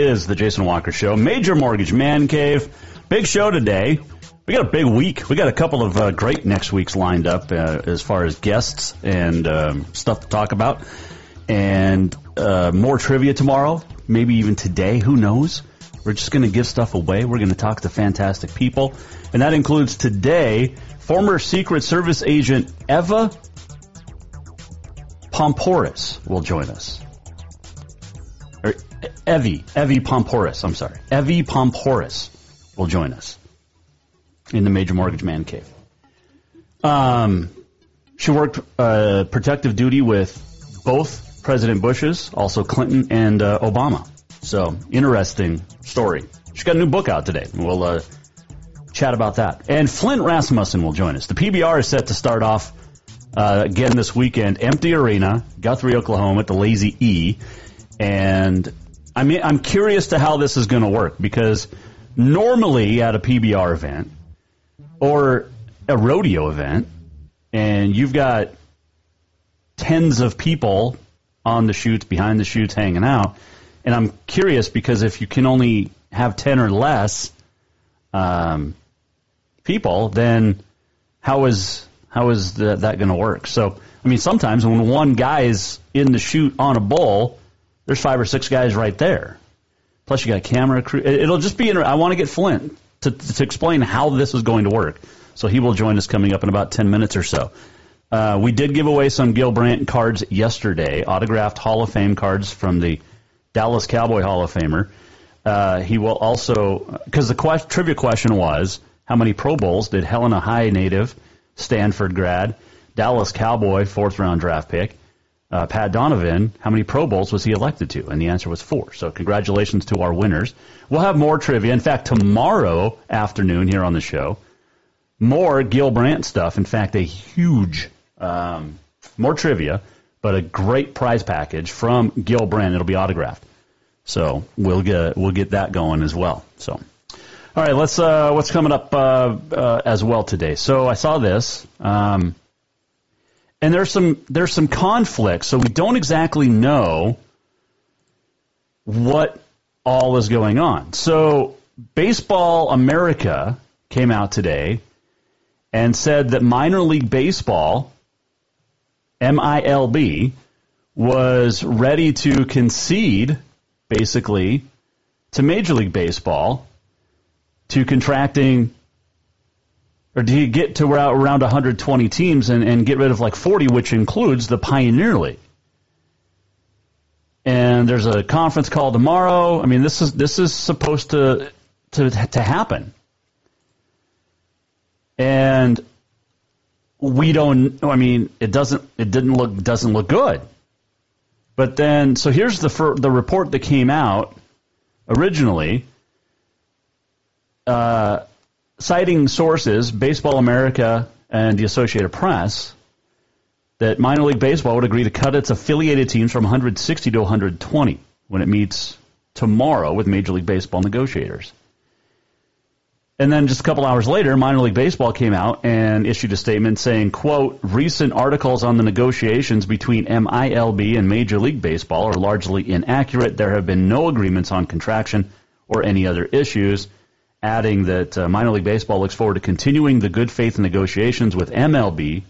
is the Jason Walker Show, Major Mortgage Man Cave. Big show today. We got a big week. We got a couple of great next weeks lined up as far as guests and stuff to talk about. And more trivia tomorrow, maybe even today. Who knows? We're just going to give stuff away. We're going to talk to fantastic people. And that includes today, former Secret Service agent Evy Poumpouras will join us. Evy Poumpouras, I'm sorry. Evy Poumpouras will join us in the Major Mortgage Man Cave. She worked protective duty with both President Bushes, also Clinton and Obama. So, interesting story. She's got a new book out today. We'll chat about that. And Flint Rasmussen will join us. The PBR is set to start off again this weekend. Empty arena, Guthrie, Oklahoma at the Lazy E. And I mean, I'm curious to how this is going to work, because normally at a PBR event or a rodeo event, and you've got tens of people on the chutes, behind the chutes, hanging out. And I'm curious, because if you can only have 10 or less people, then how is that going to work? So, I mean, sometimes when one guy's in the chute on a bull, there's 5 or 6 guys right there. Plus, you got a camera crew. It'll just be interesting. I want to get Flint to explain how this is going to work. So he will join us coming up in about 10 minutes or so. We did give away some Gil Brandt cards yesterday, autographed Hall of Fame cards from the Dallas Cowboy Hall of Famer. He will also, because the trivia question was, how many Pro Bowls did Helena High native, Stanford grad, Dallas Cowboy, 4th-round draft pick, Pat Donovan, how many Pro Bowls was he elected to? And the answer was 4. So congratulations to our winners. We'll have more trivia. In fact, tomorrow afternoon here on the show, more Gil Brandt stuff. In fact, a huge, more trivia, but a great prize package from Gil Brandt. It'll be autographed. So we'll get that going as well. So, all right, let's what's coming up as well today. So I saw this. And there's some conflict, so we don't exactly know what all is going on. So Baseball America came out today and said that minor league baseball, MiLB, was ready to concede, basically, to Major League Baseball to contracting, or do you get to around 120 teams and get rid of like 40, which includes the Pioneer League? And there's a conference call tomorrow. I mean, this is supposed to happen. And we don't. I mean, it doesn't look good. But then, so here's the report that came out originally. Citing sources, Baseball America and the Associated Press, that minor league baseball would agree to cut its affiliated teams from 160 to 120 when it meets tomorrow with Major League Baseball negotiators. And then just a couple hours later, minor league baseball came out and issued a statement saying, quote, recent articles on the negotiations between MiLB and Major League Baseball are largely inaccurate. There have been no agreements on contraction or any other issues. adding that minor league baseball looks forward to continuing the good faith negotiations with MLB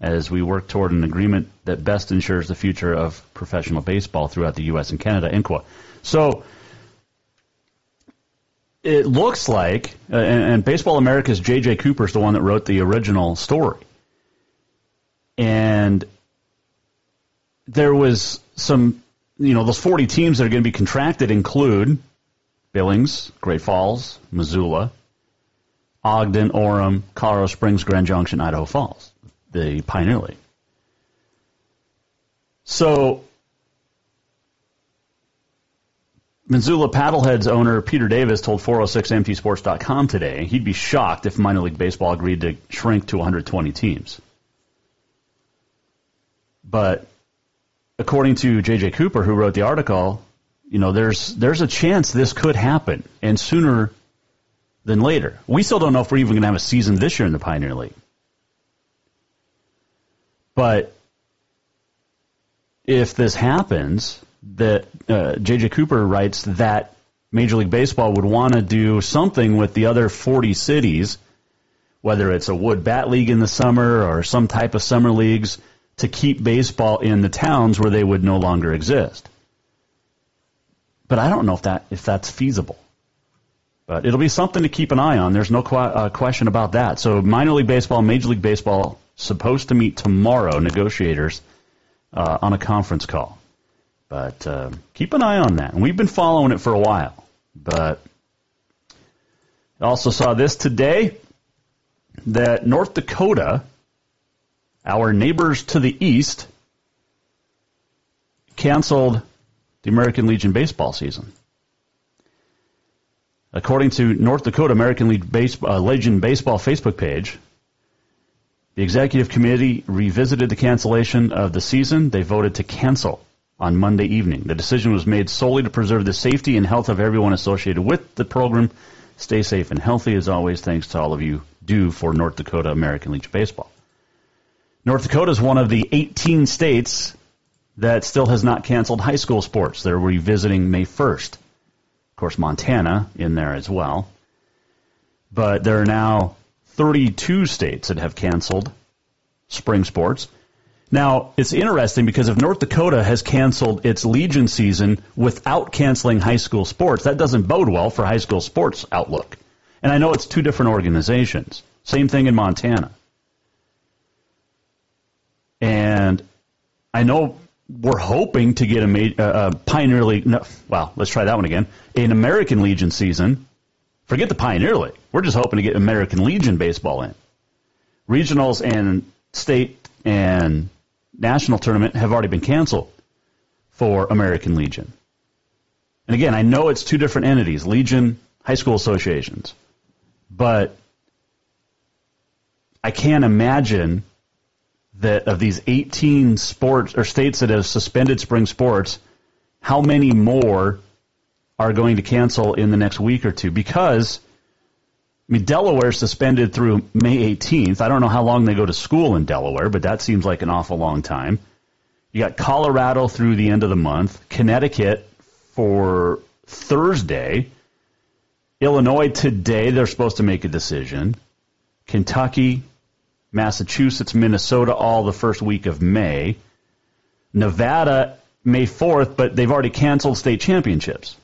as we work toward an agreement that best ensures the future of professional baseball throughout the U.S. and Canada, end quote. So it looks like, and Baseball America's J.J. Cooper is the one that wrote the original story. And there was some, you know, those 40 teams that are going to be contracted include Billings, Great Falls, Missoula, Ogden, Orem, Colorado Springs, Grand Junction, Idaho Falls, the Pioneer League. So Missoula Paddleheads owner Peter Davis told 406mtsports.com today he'd be shocked if minor league baseball agreed to shrink to 120 teams. But according to J.J. Cooper, who wrote the article, you know, there's a chance this could happen, and sooner than later. We still don't know if we're even going to have a season this year in the Pioneer League. But if this happens, that J.J. Cooper writes that Major League Baseball would want to do something with the other 40 cities, whether it's a wood-bat league in the summer or some type of summer leagues, to keep baseball in the towns where they would no longer exist. But I don't know if that's feasible. But it'll be something to keep an eye on. There's no question about that. So minor league baseball, Major League Baseball, supposed to meet tomorrow, negotiators, on a conference call. But keep an eye on that. And we've been following it for a while. But I also saw this today, that North Dakota, our neighbors to the east, canceled the American Legion baseball season. According to North Dakota American Legion Baseball Facebook page, the executive committee revisited the cancellation of the season. They voted to cancel on Monday evening. The decision was made solely to preserve the safety and health of everyone associated with the program. Stay safe and healthy, as always. Thanks to all of you do for North Dakota American Legion Baseball. North Dakota is one of the 18 states that still has not canceled high school sports. They're revisiting May 1st. Of course, Montana in there as well. But there are now 32 states that have canceled spring sports. Now, it's interesting because if North Dakota has canceled its Legion season without canceling high school sports, that doesn't bode well for high school sports outlook. And I know it's two different organizations. Same thing in Montana. And I know we're hoping to get a Pioneer League. No, well, let's try that one again. An American Legion season. Forget the Pioneer League. We're just hoping to get American Legion baseball in. Regionals and state and national tournament have already been canceled for American Legion. And again, I know it's two different entities, Legion, high school associations. But I can't imagine that of these 18 sports or states that have suspended spring sports, how many more are going to cancel in the next week or two? Because, I mean, Delaware suspended through May 18th. I don't know how long they go to school in Delaware, but that seems like an awful long time. You got Colorado through the end of the month, Connecticut for Thursday, Illinois today, they're supposed to make a decision, Kentucky, Massachusetts, Minnesota, all the first week of May. Nevada, May 4th, but they've already canceled state championships.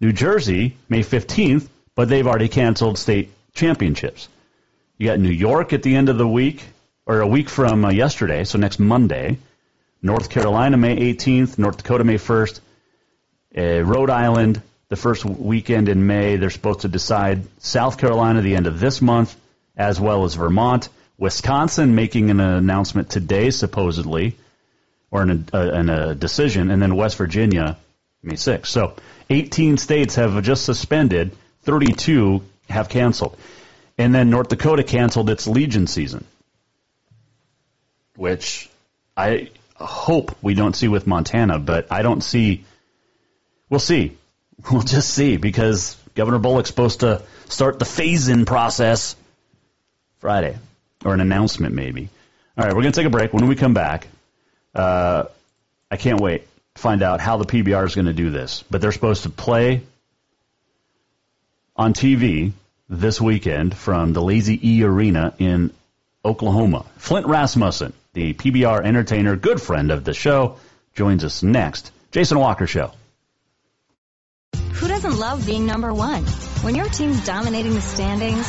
New Jersey, May 15th, but they've already canceled state championships. You got New York at the end of the week, or a week from yesterday, so next Monday. North Carolina, May 18th. North Dakota, May 1st. Rhode Island, the first weekend in May. They're supposed to decide. South Carolina, the end of this month, as well as Vermont. Wisconsin making an announcement today, supposedly, or in a decision, and then West Virginia, May 6th. So 18 states have just suspended, 32 have canceled. And then North Dakota canceled its Legion season, which I hope we don't see with Montana, but I don't see. We'll see. We'll just see, because Governor Bullock's supposed to start the phase-in process Friday. Or an announcement, maybe. All right, we're going to take a break. When we come back, I can't wait to find out how the PBR is going to do this. But they're supposed to play on TV this weekend from the Lazy E Arena in Oklahoma. Flint Rasmussen, the PBR entertainer, good friend of the show, joins us next. Jason Walker Show. Who doesn't love being number one? When your team's dominating the standings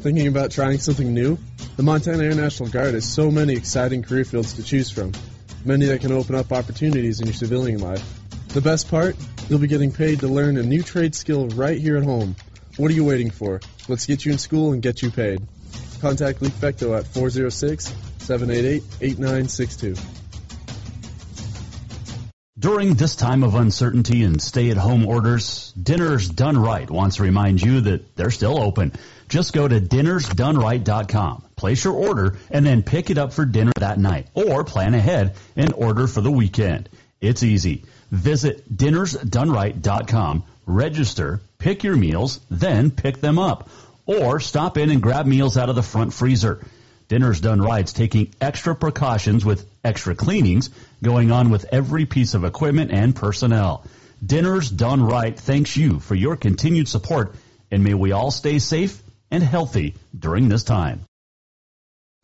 Thinking about trying something new? The Montana Air National Guard has so many exciting career fields to choose from, many that can open up opportunities in your civilian life. The best part? You'll be getting paid to learn a new trade skill right here at home. What are you waiting for? Let's get you in school and get you paid. Contact Lee Fecto at 406-788-8962. During this time of uncertainty and stay-at-home orders, Dinners Done Right wants to remind you that they're still open. Just go to dinnersdoneright.com, place your order, and then pick it up for dinner that night. Or plan ahead and order for the weekend. It's easy. Visit dinnersdoneright.com, register, pick your meals, then pick them up. Or stop in and grab meals out of the front freezer. Dinners Done Right's taking extra precautions with extra cleanings going on with every piece of equipment and personnel. Dinners Done Right thanks you for your continued support, and may we all stay safe and healthy during this time.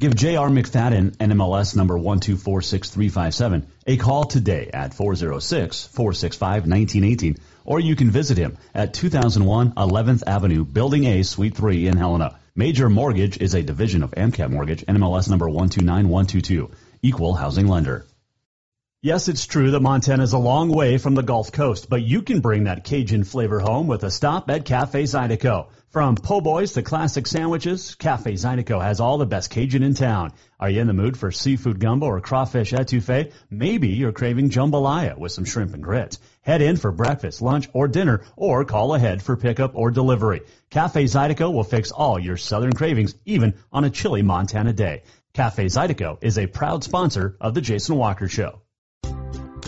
Give J.R. McFadden, NMLS number 1246357, a call today at 406-465-1918, or you can visit him at 2001 11th Avenue, Building A, Suite 3 in Helena. Major Mortgage is a division of AMCAP Mortgage, NMLS number 129122, equal housing lender. Yes, it's true that Montana's a long way from the Gulf Coast, but you can bring that Cajun flavor home with a stop at Cafe Zydeco. From po' boys to classic sandwiches, Cafe Zydeco has all the best Cajun in town. Are you in the mood for seafood gumbo or crawfish etouffee? Maybe you're craving jambalaya with some shrimp and grits. Head in for breakfast, lunch, or dinner, or call ahead for pickup or delivery. Cafe Zydeco will fix all your southern cravings, even on a chilly Montana day. Cafe Zydeco is a proud sponsor of The Jason Walker Show.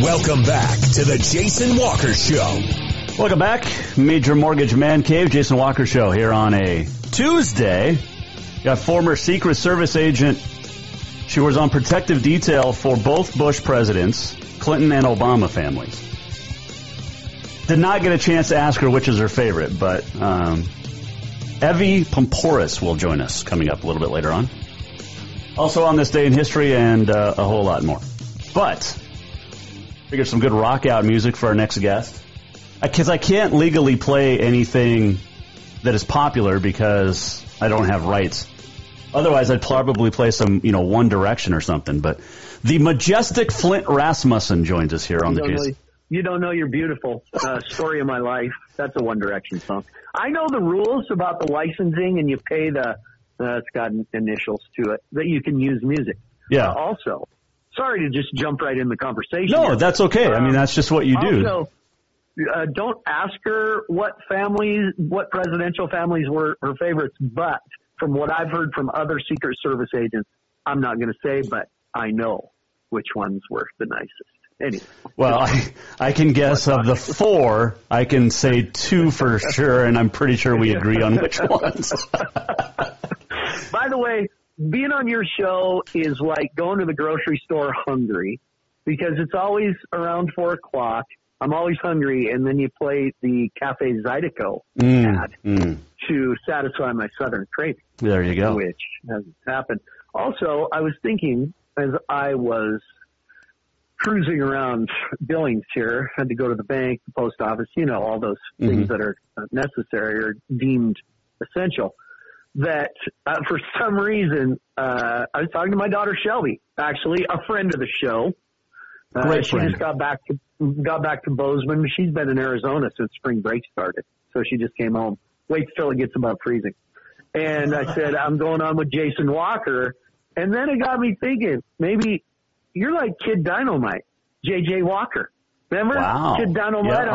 Welcome back to the Jason Walker Show. Welcome back. Major Mortgage Man Cave, Jason Walker Show here on a Tuesday. Got former Secret Service agent. She was on protective detail for both Bush presidents, Clinton and Obama families. Did not get a chance to ask her which is her favorite, but Evy Poumpouras will join us coming up a little bit later on. Also on this day in history and a whole lot more. But figure some good rock out music for our next guest, because I can't legally play anything that is popular because I don't have rights. Otherwise, I'd probably play some, One Direction or something. But the majestic Flint Rasmussen joins us here on the Jason. You don't know you're beautiful. Story of my life. That's a One Direction song. I know the rules about the licensing, and you pay the it's got initials to it that you can use music. Yeah. Also, sorry to just jump right in the conversation. No, that's okay. I mean, that's just what you do. Also, don't ask her what presidential families were her favorites, but from what I've heard from other Secret Service agents, I'm not going to say, but I know which ones were the nicest. Anyway. Well, I can guess of the four, I can say two for sure, and I'm pretty sure we agree on which ones. By the way, being on your show is like going to the grocery store hungry, because it's always around 4:00. I'm always hungry, and then you play the Cafe Zydeco ad to satisfy my southern craving. There you go. Which hasn't happened. Also, I was thinking as I was cruising around Billings here, had to go to the bank, the post office, you know, all those things that are necessary or deemed essential, that for some reason, I was talking to my daughter Shelby, actually a friend of the show. She just got back to Bozeman. She's been in Arizona since spring break started, so she just came home. Waits till it gets above freezing. And I said, I'm going on with Jason Walker. And then it got me thinking, maybe you're like Kid Dynamite, J.J. Walker. Remember? Wow. Kid Dynamite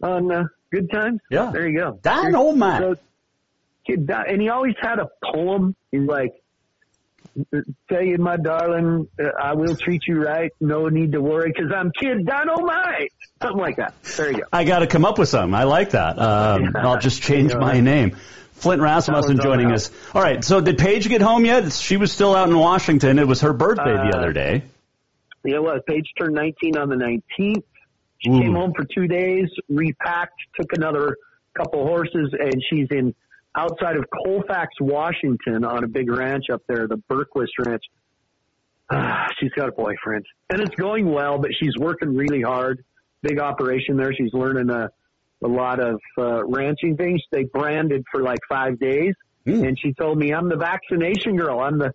on Good Times? Yeah. There you go. Dynamite. So, and he always had a poem. He's like, tell you, my darling, I will treat you right. No need to worry, because I'm Kid Dynamite. Something like that. There you go. I got to come up with something. I like that. I'll just change my name. Flint Rasmussen joining us. All right, so did Paige get home yet? She was still out in Washington. It was her birthday the other day. Yeah, it was. Paige turned 19 on the 19th. She came home for 2 days, repacked, took another couple horses, and she's in outside of Colfax, Washington, on a big ranch up there, the Berquist Ranch. She's got a boyfriend. And it's going well, but she's working really hard. Big operation there. She's learning a lot of ranching things. They branded for like 5 days. And she told me, I'm the vaccination girl. I'm the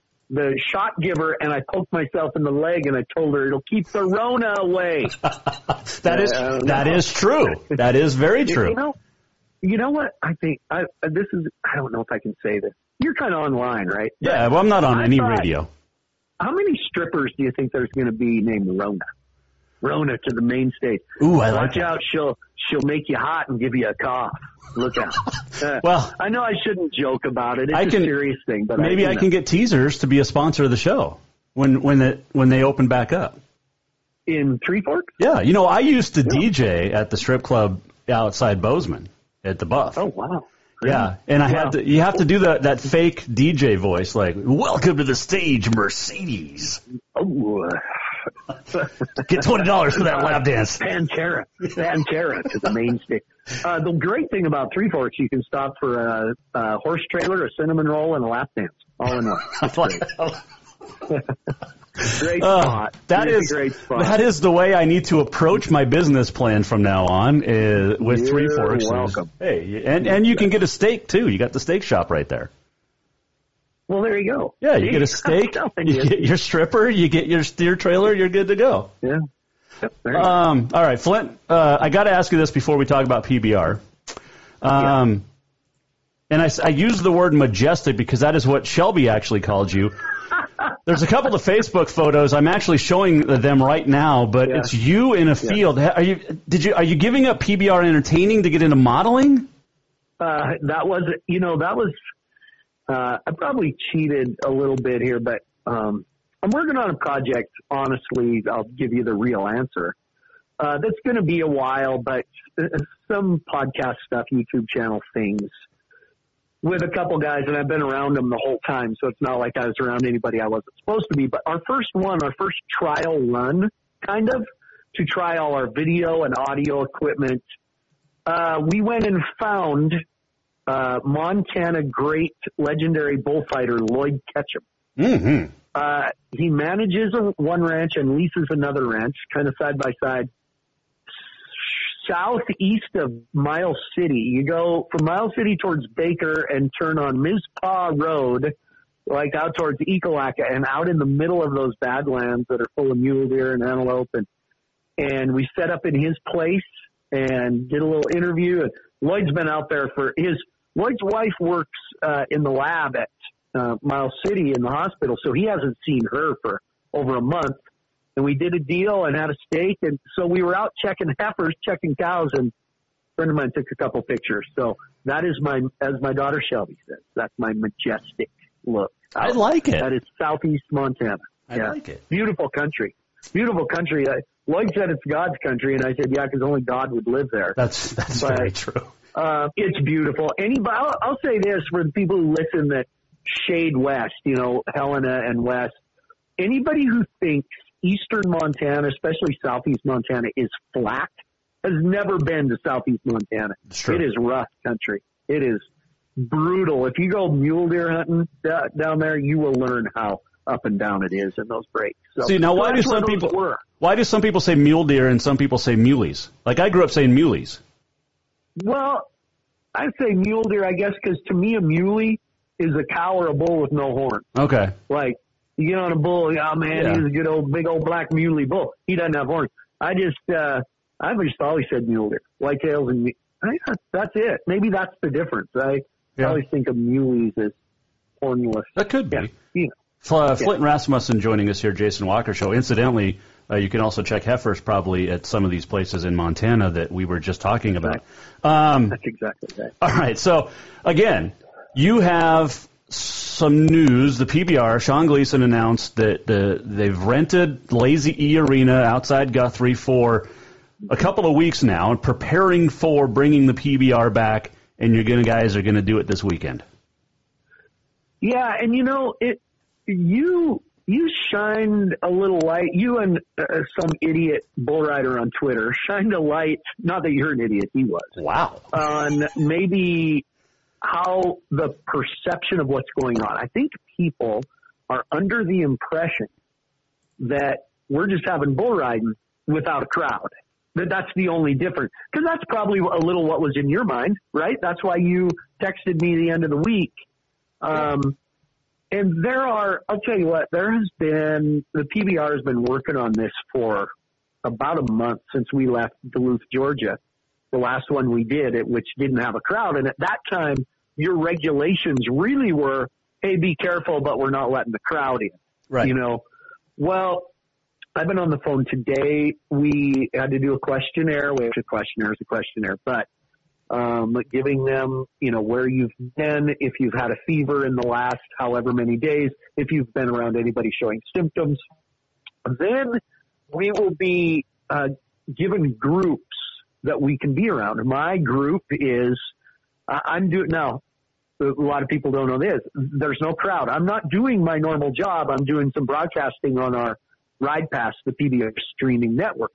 shot giver. And I poked myself in the leg, and I told her it'll keep the Rona away. That is true. That is very true. You know what? I think I don't know if I can say this. You're kind of online, right? Yeah. Well, I'm not on any radio. How many strippers do you think there's going to be named Rona? Rona to the main stage. Ooh, I like that. Watch out. She'll make you hot and give you a cough. Look out. Well, I know I shouldn't joke about it. It's a serious thing, but maybe I can get teasers to be a sponsor of the show when they open back up in Three Forks. Yeah, you know, I used to DJ at the strip club outside Bozeman at the Buff. Oh wow. Yeah, and I had to. You have to do that fake DJ voice, like "Welcome to the stage, Mercedes." Oh. Get $20 for that lap dance. Pantera to the main stage. The great thing about Three Forks, you can stop for a horse trailer, a cinnamon roll, and a lap dance, all in one. Great spot. That is the way I need to approach my business plan from now on. With You're Three Forks, welcome. Hey, and you can get a steak too. You got the steak shop right there. Well, there you go. Yeah, you get a steak, you get your stripper, you get your steer trailer, you're good to go. Yeah. Yep, there you go. All right, Flint, I got to ask you this before we talk about PBR. And I use the word majestic because that is what Shelby actually called you. There's a couple of Facebook photos. I'm actually showing them right now, but it's you in a field. Are you giving up PBR entertaining to get into modeling? I probably cheated a little bit here, but I'm working on a project. Honestly, I'll give you the real answer. That's going to be a while, but some podcast stuff, YouTube channel things with a couple guys, and I've been around them the whole time, so it's not like I was around anybody I wasn't supposed to be. But our first trial run, kind of, to try all our video and audio equipment, we went and found Montana great legendary bullfighter Lloyd Ketchum. Mm-hmm. He manages one ranch and leases another ranch, kind of side by side, southeast of Miles City. You go from Miles City towards Baker and turn on Mizpah Road, like out towards Ekalaka, and out in the middle of those badlands that are full of mule deer and antelope. And we set up in his place. and did a little interview. And Lloyd's been out there for his – Lloyd's wife works in the lab at Miles City in the hospital, so he hasn't seen her for over a month. And we did a deal and had a steak, and so we were out checking heifers, checking cows, and a friend of mine took a couple pictures. So that is my, as my daughter Shelby says, that's my majestic look. I like it. That is southeast Montana. I like it. Beautiful country. Beautiful country. Lloyd said it's God's country, and I said, yeah, because only God would live there. That's but, very true. It's beautiful. Anybody, I'll say this for the people who listen that shade west, you know, Helena and west. Anybody who thinks eastern Montana, especially southeast Montana, is flat has never been to southeast Montana. It is rough country. It is brutal. If you go mule deer hunting down there, you will learn how up and down it is in those breaks. So, see, now why do some people say mule deer and some people say muleys? Like I grew up saying muleys. Well, I say mule deer, I guess, because to me a muley is a cow or a bull with no horn. Okay. Like you get on a bull, oh man, he's a good old big old black muley bull. He doesn't have horns. I've just always said mule deer, whitetails and that's it. Maybe that's the difference. I always think of muleys as hornless. That could be. You know. Flint Rasmussen joining us here, Jason Walker Show. Incidentally, you can also check heifers probably at some of these places in Montana that we were just talking about. That's exactly right. All right. So, again, you have some news. The PBR, Sean Gleason announced that they've rented Lazy E Arena outside Guthrie for a couple of weeks now and preparing for bringing the PBR back, and guys are going to do it this weekend. Yeah, and, you know, You shined a little light. You and some idiot bull rider on Twitter shined a light. Not that you're an idiot, he was. Wow. On maybe how the perception of what's going on. I think people are under the impression that we're just having bull riding without a crowd. That that's the only difference. Because that's probably a little what was in your mind, right? That's why you texted me the end of the week. And I'll tell you what, the PBR has been working on this for about a month since we left Duluth, Georgia, the last one we did, which didn't have a crowd. And at that time, your regulations really were, hey, be careful, but we're not letting the crowd in. Right. You know, well, I've been on the phone today. We had to do a questionnaire. We have a questionnaire. It's a questionnaire, but giving them, you know, where you've been, if you've had a fever in the last however many days, if you've been around anybody showing symptoms. Then we will be given groups that we can be around. My group is, I'm doing now, a lot of people don't know this, there's no crowd. I'm not doing my normal job. I'm doing some broadcasting on our Ride Pass, the PBR streaming network,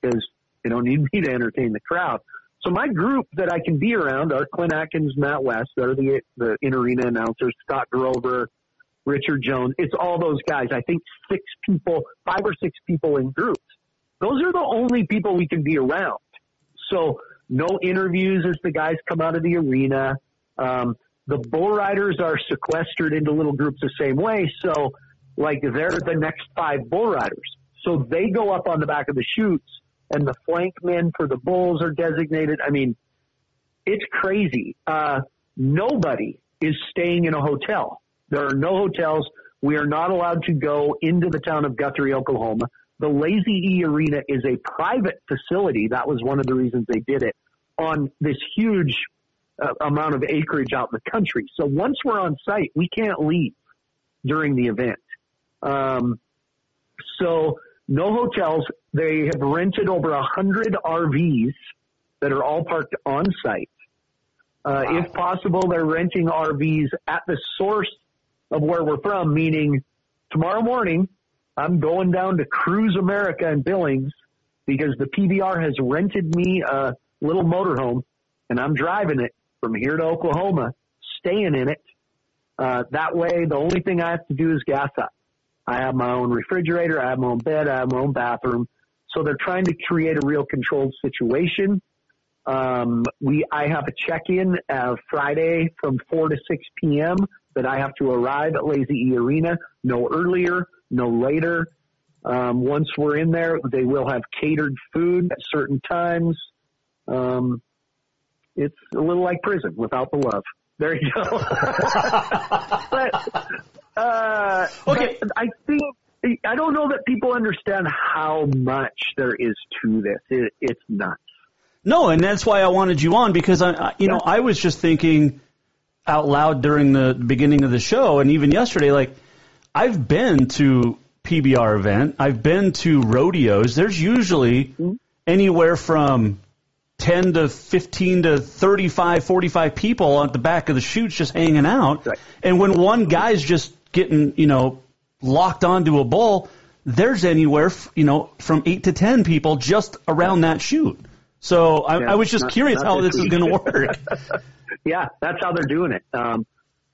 because they don't need me to entertain the crowd. So my group that I can be around are Clint Atkins, Matt West, that are the in-arena announcers, Scott Grover, Richard Jones. It's all those guys. I think 5 or 6 people in groups. Those are the only people we can be around. So no interviews as the guys come out of the arena. The bull riders are sequestered into little groups the same way. So like they're the next 5 bull riders. So they go up on the back of the chutes. And the flank men for the bulls are designated. I mean, it's crazy. Nobody is staying in a hotel. There are no hotels. We are not allowed to go into the town of Guthrie, Oklahoma. The Lazy E Arena is a private facility. That was one of the reasons they did it on this huge amount of acreage out in the country. So once we're on site, we can't leave during the event. So no hotels. They have rented over 100 RVs that are all parked on site. Wow. If possible, they're renting RVs at the source of where we're from, meaning tomorrow morning, I'm going down to Cruise America in Billings because the PBR has rented me a little motorhome, and I'm driving it from here to Oklahoma, staying in it. That way, the only thing I have to do is gas up. I have my own refrigerator, I have my own bed, I have my own bathroom. So they're trying to create a real controlled situation. I have a check-in Friday from 4 to 6 p.m. that I have to arrive at Lazy E Arena, no earlier, no later. Once we're in there, they will have catered food at certain times. It's a little like prison without the love. There you go. Okay. But I think I don't know that people understand how much there is to this. It's nuts. No, and that's why I wanted you on, because I was just thinking out loud during the beginning of the show, and even yesterday, like, I've been to PBR event, I've been to rodeos. There's usually anywhere from 10 to 15 to 35, 45 people at the back of the chutes just hanging out. Right. And when one guy's just getting, locked onto a bull, there's anywhere, from 8 to 10 people just around that chute. So I was just curious how this is going to work. Yeah, that's how they're doing it. The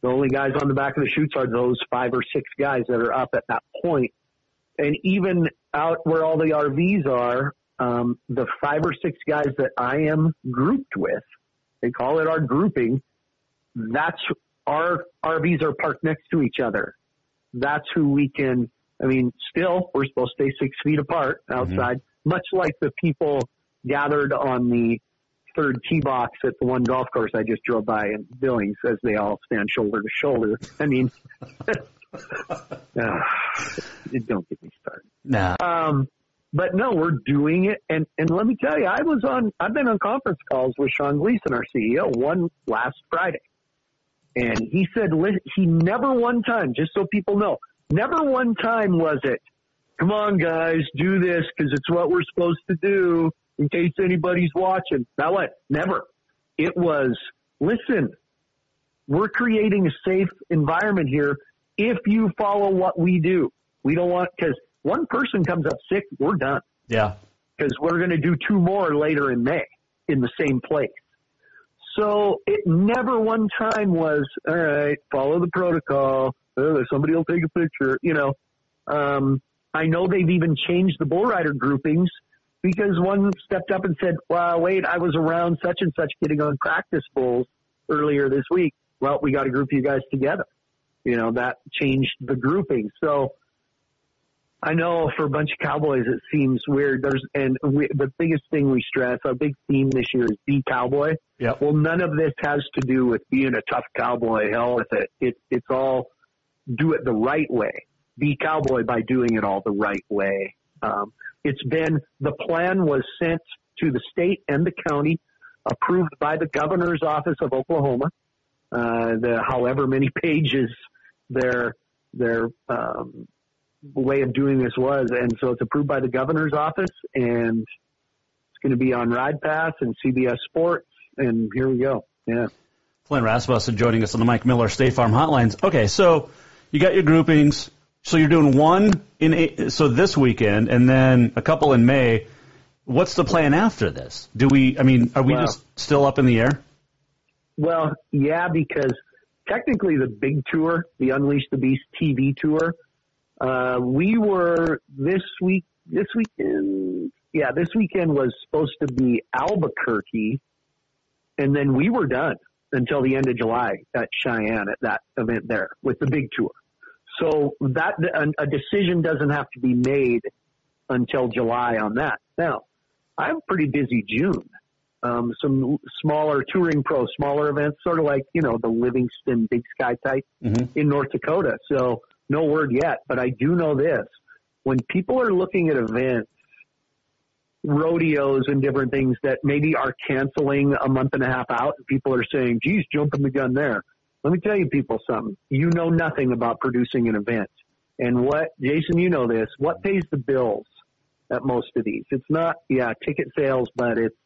only guys on the back of the chutes are those 5 or 6 guys that are up at that point. And even out where all the RVs are, the 5 or 6 guys that I am grouped with, they call it our grouping, that's our RVs are parked next to each other. That's who we can, still we're supposed to stay 6 feet apart outside, much like the people gathered on the third tee box at the one golf course I just drove by in Billings as they all stand shoulder to shoulder. Don't get me started. Nah. But no, we're doing it. And let me tell you, I've been on conference calls with Sean Gleason, our CEO, one last Friday. And he said, he never one time, just so people know, never one time was it, come on guys, do this because it's what we're supposed to do in case anybody's watching. Now what? Never. It was, listen, we're creating a safe environment here if you follow what we do. We don't want, because one person comes up sick, we're done. Yeah. Because we're going to do 2 more later in May in the same place. So it never one time was, all right, follow the protocol. Somebody will take a picture. I know they've even changed the bull rider groupings because one stepped up and said, well, wait, I was around such and such getting on practice bulls earlier this week. Well, we got to group you guys together. That changed the grouping. So I know for a bunch of cowboys, it seems weird. The biggest thing we stress, our big theme this year is be cowboy. Yep. Well, none of this has to do with being a tough cowboy. Hell with it. It's all do it the right way. Be cowboy by doing it all the right way. It's been, the plan was sent to the state and the county, approved by the governor's office of Oklahoma. However many pages their way of doing this was. And so it's approved by the governor's office, and it's going to be on Ride Pass and CBS Sports. And here we go. Yeah. Flint Rasmussen joining us on the Mike Miller State Farm Hotlines. Okay. So you got your groupings. So you're doing one in eight, so this weekend, and then a couple in May. What's the plan after this? Are we just still up in the air? Well, yeah, because technically the big tour, the Unleash the Beast TV tour, we were this weekend was supposed to be Albuquerque, and then we were done until the end of July at Cheyenne at that event there with the big tour. So that a decision doesn't have to be made until July on that. Now, I have a pretty busy June. Some smaller smaller events, sort of like, the Livingston Big Sky type in North Dakota. So no word yet, but I do know this. When people are looking at events, rodeos and different things that maybe are canceling a month and a half out, and people are saying, geez, jumping the gun there. Let me tell you people something. You know nothing about producing an event. And what, Jason, you know this, what pays the bills at most of these? It's not, ticket sales, but it's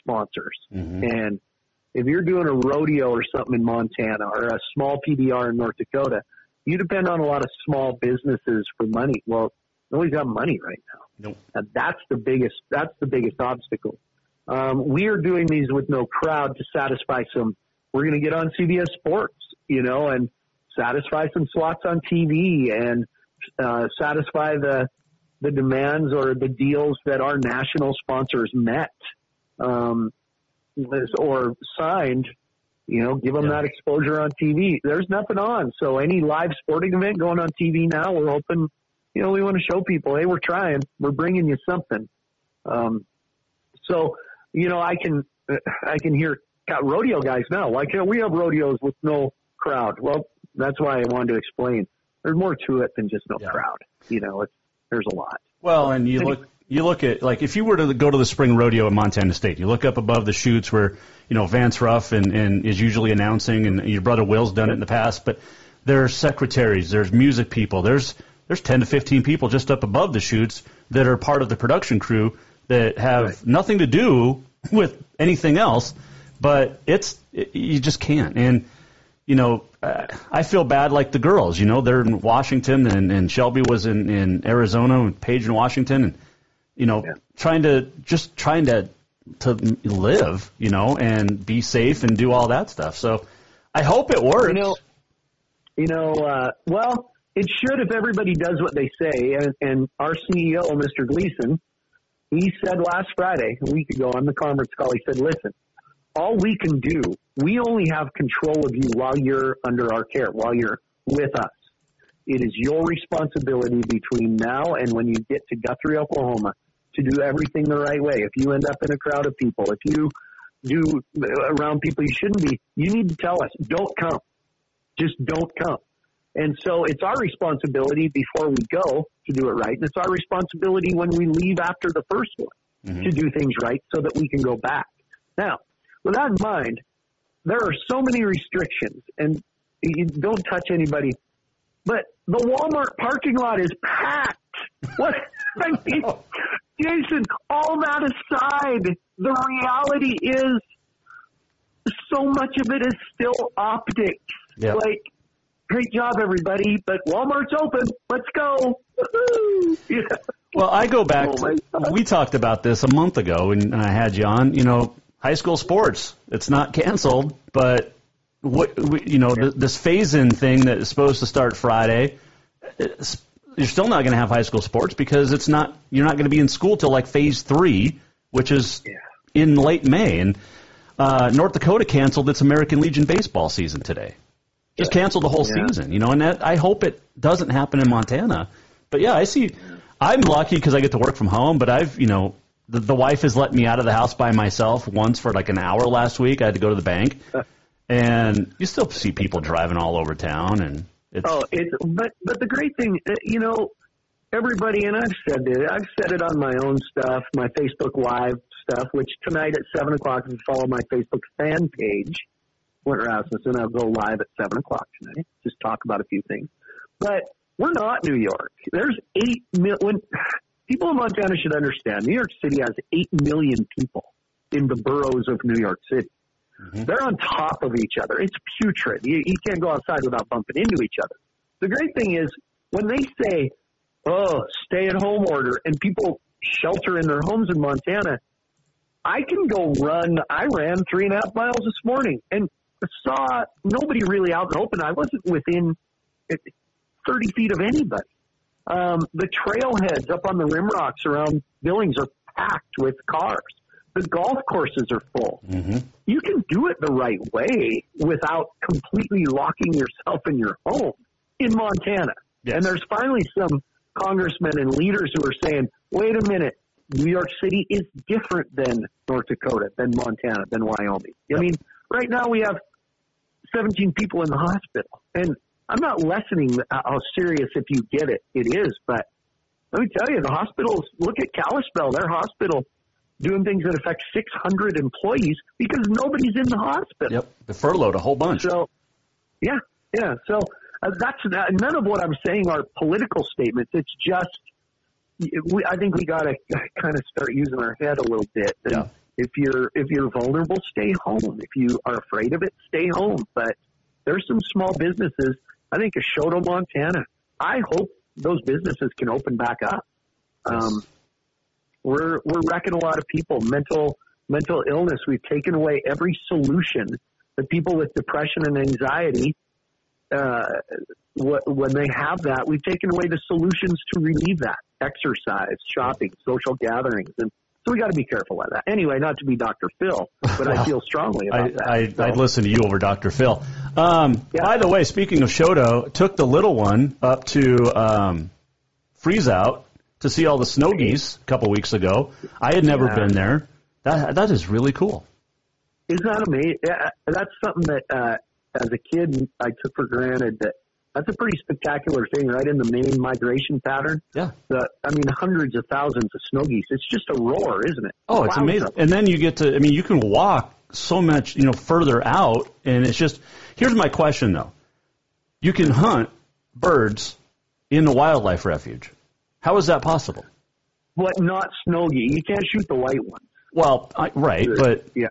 sponsors. And if you're doing a rodeo or something in Montana or a small PBR in North Dakota, you depend on a lot of small businesses for money. Well, nobody's got money right now. Nope. And that's the biggest obstacle. We are doing these with no crowd to satisfy some. We're going to get on CBS Sports, and satisfy some slots on TV and satisfy the demands or the deals that our national sponsors met. Or signed, give them that exposure on TV. There's nothing on. So any live sporting event going on TV now, we're hoping, we want to show people, hey, we're trying, we're bringing you something. So, I can, I can hear rodeo guys now. Why can't we have rodeos with no crowd? Well, that's why I wanted to explain. There's more to it than just no crowd. You know, there's a lot. Well, and you look at, like, if you were to go to the spring rodeo at Montana State, you look up above the chutes where, you know, Vance Ruff and is usually announcing, and your brother Will's done it in the past, but there's secretaries, there's music people, there's 10 to 15 people just up above the chutes that are part of the production crew that have nothing to do with anything else, but you just can't. And, you know, I feel bad like the girls, you know, they're in Washington and Shelby was in Arizona and Paige in Washington and, you know, trying to live, you know, and be safe and do all that stuff. So I hope it works. Well, it should if everybody does what they say. And our CEO, Mr. Gleason, he said last Friday, a week ago on the conference call, he said, listen, all we can do, we only have control of you while you're under our care, while you're with us. It is your responsibility between now and when you get to Guthrie, Oklahoma, to do everything the right way. If you end up in a crowd of people, if you do around people you shouldn't be, you need to tell us, don't come. Just don't come. And so it's our responsibility before we go to do it right. And it's our responsibility when we leave after the first one to do things right so that we can go back. Now, with that in mind, there are so many restrictions, and you don't touch anybody. But the Walmart parking lot is packed. What? I mean, Jason, all that aside, the reality is so much of it is still optics. Yep. Like, great job, everybody, but Walmart's open. Let's go. Yeah. Well, I go back. We talked about this a month ago, and I had you on. You know, high school sports, it's not canceled, but this phase-in thing that is supposed to start Friday, you're still not going to have high school sports because you're not going to be in school till like phase 3, which is in late May. And North Dakota canceled its American Legion baseball season today. Just canceled the whole season, you know. And I hope it doesn't happen in Montana. But yeah, I'm lucky because I get to work from home. But I've, you know, the wife has let me out of the house by myself once for like an hour last week. I had to go to the bank. And you still see people driving all over town, and but the great thing, you know, everybody, and I've said it on my own stuff, my Facebook Live stuff, which tonight at 7:00, if you follow my Facebook fan page, Flint Rasmussen, I'll go live at 7:00 tonight, just talk about a few things. But we're not New York. There's 8 million people in Montana should understand. New York City has 8 million people in the boroughs of New York City. Mm-hmm. They're on top of each other. It's putrid. You can't go outside without bumping into each other. The great thing is when they say, oh, stay-at-home order, and people shelter in their homes in Montana, I can go run. I ran 3.5 miles this morning and saw nobody really out in the open. I wasn't within 30 feet of anybody. The trailheads up on the rim rocks around Billings are packed with cars. The golf courses are full. Mm-hmm. You can do it the right way without completely locking yourself in your home in Montana. Yes. And there's finally some congressmen and leaders who are saying, wait a minute, New York City is different than North Dakota, than Montana, than Wyoming. Yep. I mean, right now we have 17 people in the hospital. And I'm not lessening how serious, if you get it, it is. But let me tell you, the hospitals, look at Kalispell, their hospital, doing things that affect 600 employees because nobody's in the hospital. Yep, they furloughed a whole bunch. So, yeah. So that's none of what I'm saying are political statements. It's just I think we got to kind of start using our head a little bit. And if you're vulnerable, stay home. If you are afraid of it, stay home. But there's some small businesses. I think Oshoda, Montana. I hope those businesses can open back up. We're wrecking a lot of people. Mental illness. We've taken away every solution. The people with depression and anxiety, when they have that, we've taken away the solutions to relieve that: exercise, shopping, social gatherings, and so we got to be careful of that. Anyway, not to be Dr. Phil, but I feel strongly about that. I'd listen to you over Dr. Phil. By the way, speaking of Shodo, took the little one up to Freeze Out to see all the snow geese a couple weeks ago. I had never been there. That is really cool. Isn't that amazing? Yeah, that's something that as a kid I took for granted. That's a pretty spectacular thing, right? In the main migration pattern. Yeah. Hundreds of thousands of snow geese. It's just a roar, isn't it? Oh, it's amazing. And then you get to, you can walk so much, further out. And it's just, here's my question though. You can hunt birds in the wildlife refuge. How is that possible? But not snow geese. You can't shoot the white ones. Well, right. But yeah.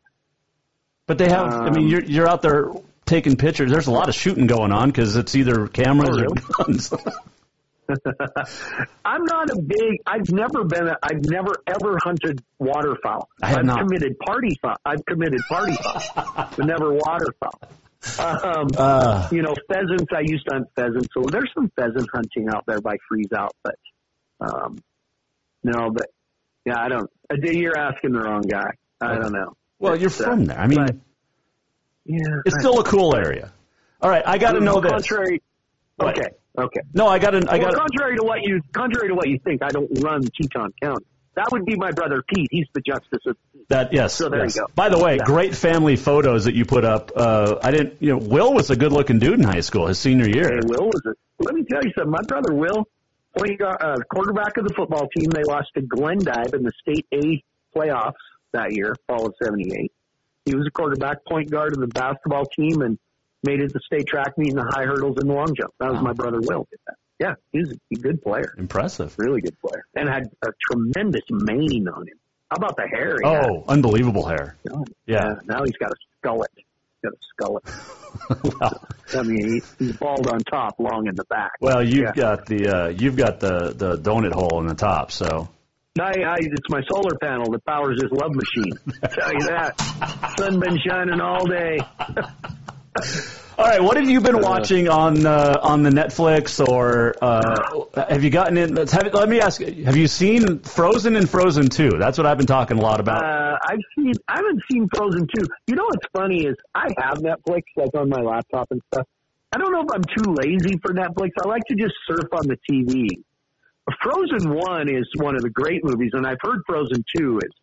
But they have, you're out there taking pictures. There's a lot of shooting going on because it's either cameras or guns. I've never been. I've never ever hunted waterfowl. I've committed party foul, but never waterfowl. Pheasants. I used to hunt pheasants, so there's some pheasant hunting out there by Freeze Out. But no, but yeah, I don't. You're asking the wrong guy. I don't know. Well, you're from there. It's still a cool area. All right, I got to know this. Okay. No, contrary to what you think, I don't run Teton County. That would be my brother Pete. He's the justice of that. Yes. So there you go. By the way, great family photos that you put up. I didn't. Will was a good-looking dude in high school his senior year. Hey, let me tell you something. My brother Will, quarterback of the football team, they lost to Glendive in the State A playoffs that year, fall of '78. He was a quarterback, point guard of the basketball team, and made it to state track meet in the high hurdles and long jump. That was my brother Will. Yeah, he was a good player. Impressive. Really good player. And had a tremendous mane on him. How about the hair? Oh, unbelievable hair. Yeah. Now he's got a skullet. Well, he's bald on top, long in the back. Well, you've got the donut hole in the top, so. It's my solar panel that powers this love machine. I'll tell you that. Sun been shining all day. All right, what have you been watching on the Netflix, or have you gotten in? Let me ask: have you seen Frozen and Frozen 2? That's what I've been talking a lot about. I haven't seen Frozen 2. You know what's funny is I have Netflix, like on my laptop and stuff. I don't know if I'm too lazy for Netflix. I like to just surf on the TV. Frozen 1 is one of the great movies, and I've heard Frozen 2 is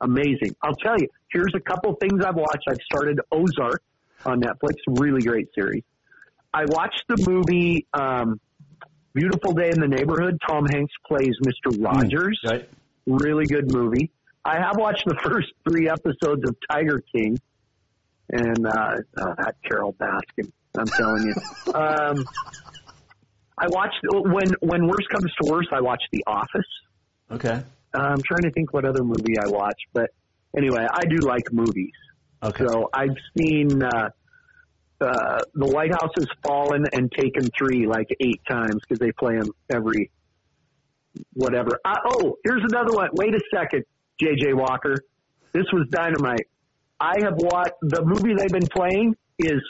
amazing. I'll tell you, here's a couple things I've watched. I've started Ozark on Netflix, really great series. I watched the movie Beautiful Day in the Neighborhood. Tom Hanks plays Mr. Rogers. Right. Really good movie. I have watched the first 3 episodes of Tiger King, and that Carol Baskin, I'm telling you. I watched when worse comes to worse. I watched The Office. Okay. I'm trying to think what other movie I watched, but anyway, I do like movies. Okay. So I've seen The White House Has Fallen and Taken 3 like 8 times because they play them every whatever. Here's another one. Wait a second, J.J. Walker. This was dynamite. I have watched the movie they've been playing is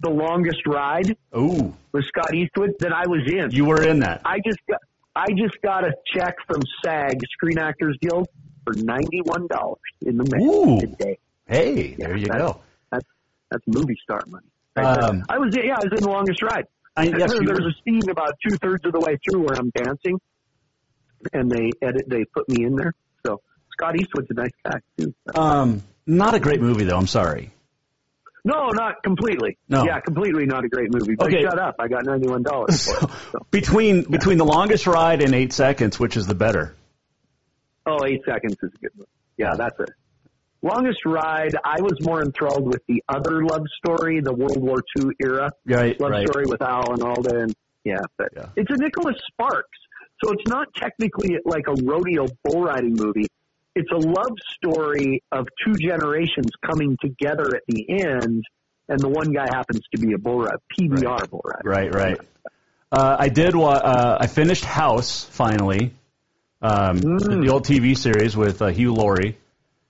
The Longest Ride. Ooh. With Scott Eastwood that I was in. You were in that. I just got a check from SAG, Screen Actors Guild, for $91 in the mail today. Hey, there you go. That's movie star money. Right? I was in The Longest Ride. There's a scene about 2/3 of the way through where I'm dancing, and they put me in there. So Scott Eastwood's a nice guy too. Not a great movie though. I'm sorry. No, not completely. No. Yeah, completely not a great movie. But shut up. I got $91 for it. So. Between The Longest Ride and 8 Seconds, which is the better? Oh, 8 Seconds is a good one. Yeah, that's it. Longest Ride, I was more enthralled with the other love story, the World War II era story with Al and Alda. And, It's a Nicholas Sparks. So it's not technically like a rodeo bull riding movie. It's a love story of 2 generations coming together at the end, and the one guy happens to be a bull rider, PBR bull rider. Right. I finished House, finally, the old TV series with Hugh Laurie.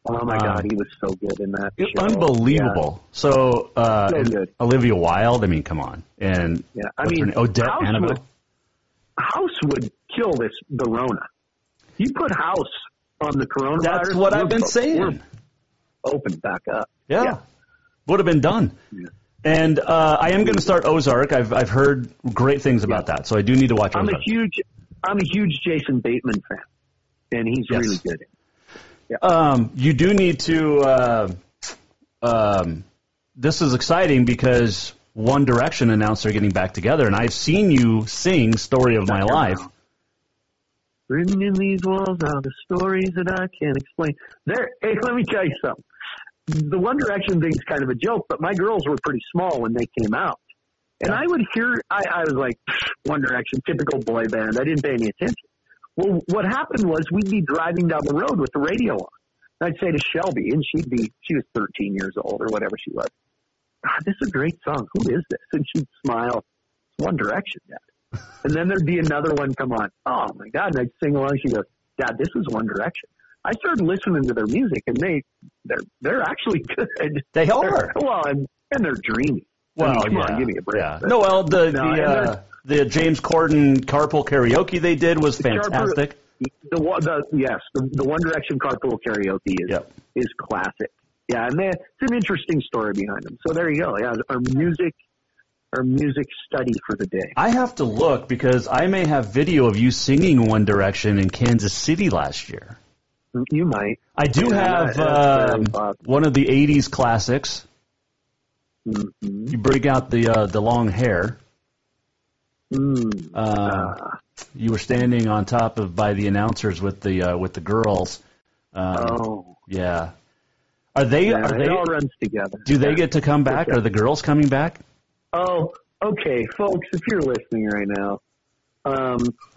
Oh, my God, he was so good in that show. Unbelievable. Yeah. So, good. Olivia Wilde, come on. And Odette Annabelle. House would kill the Rona. You put House on the coronavirus. That's what I've been saying. Open back up. Yeah. Would have been done. Yeah. And I am going to start Ozark. I've heard great things about that, so I do need to watch Ozark. I'm a huge Jason Bateman fan, and he's really good. Yeah. You do need to this is exciting because One Direction announced they're getting back together, and I've seen you sing Story of My Life. Written in these walls are the stories that I can't explain. There, hey, let me tell you something. The One Direction thing's kind of a joke, but my girls were pretty small when they came out. And I would hear, I was like, One Direction, typical boy band. I didn't pay any attention. Well, what happened was we'd be driving down the road with the radio on. And I'd say to Shelby, and she was 13 years old or whatever she was. God, this is a great song. Who is this? And she'd smile. One Direction, Dad. And then there'd be another one come on. Oh, my God. And I'd sing along. She goes, Dad, this is One Direction. I started listening to their music, and they're actually good. They are. Well, and they're dreamy. Well, I mean, come on, give me a break. Yeah. No, well, the James Corden carpool karaoke they did was fantastic. The One Direction carpool karaoke is classic. Yeah, and it's an interesting story behind them. So there you go. Yeah, our music study for the day. I have to look because I may have video of you singing One Direction in Kansas City last year. You might. I do have one of the 80s classics. Mm-hmm. You break out the long hair. Mm. You were standing on top of by the announcers with the girls. Yeah. Are they? Yeah, it all runs together. Do they get to come back? Okay. Are the girls coming back? Oh, okay, folks. If you're listening right now,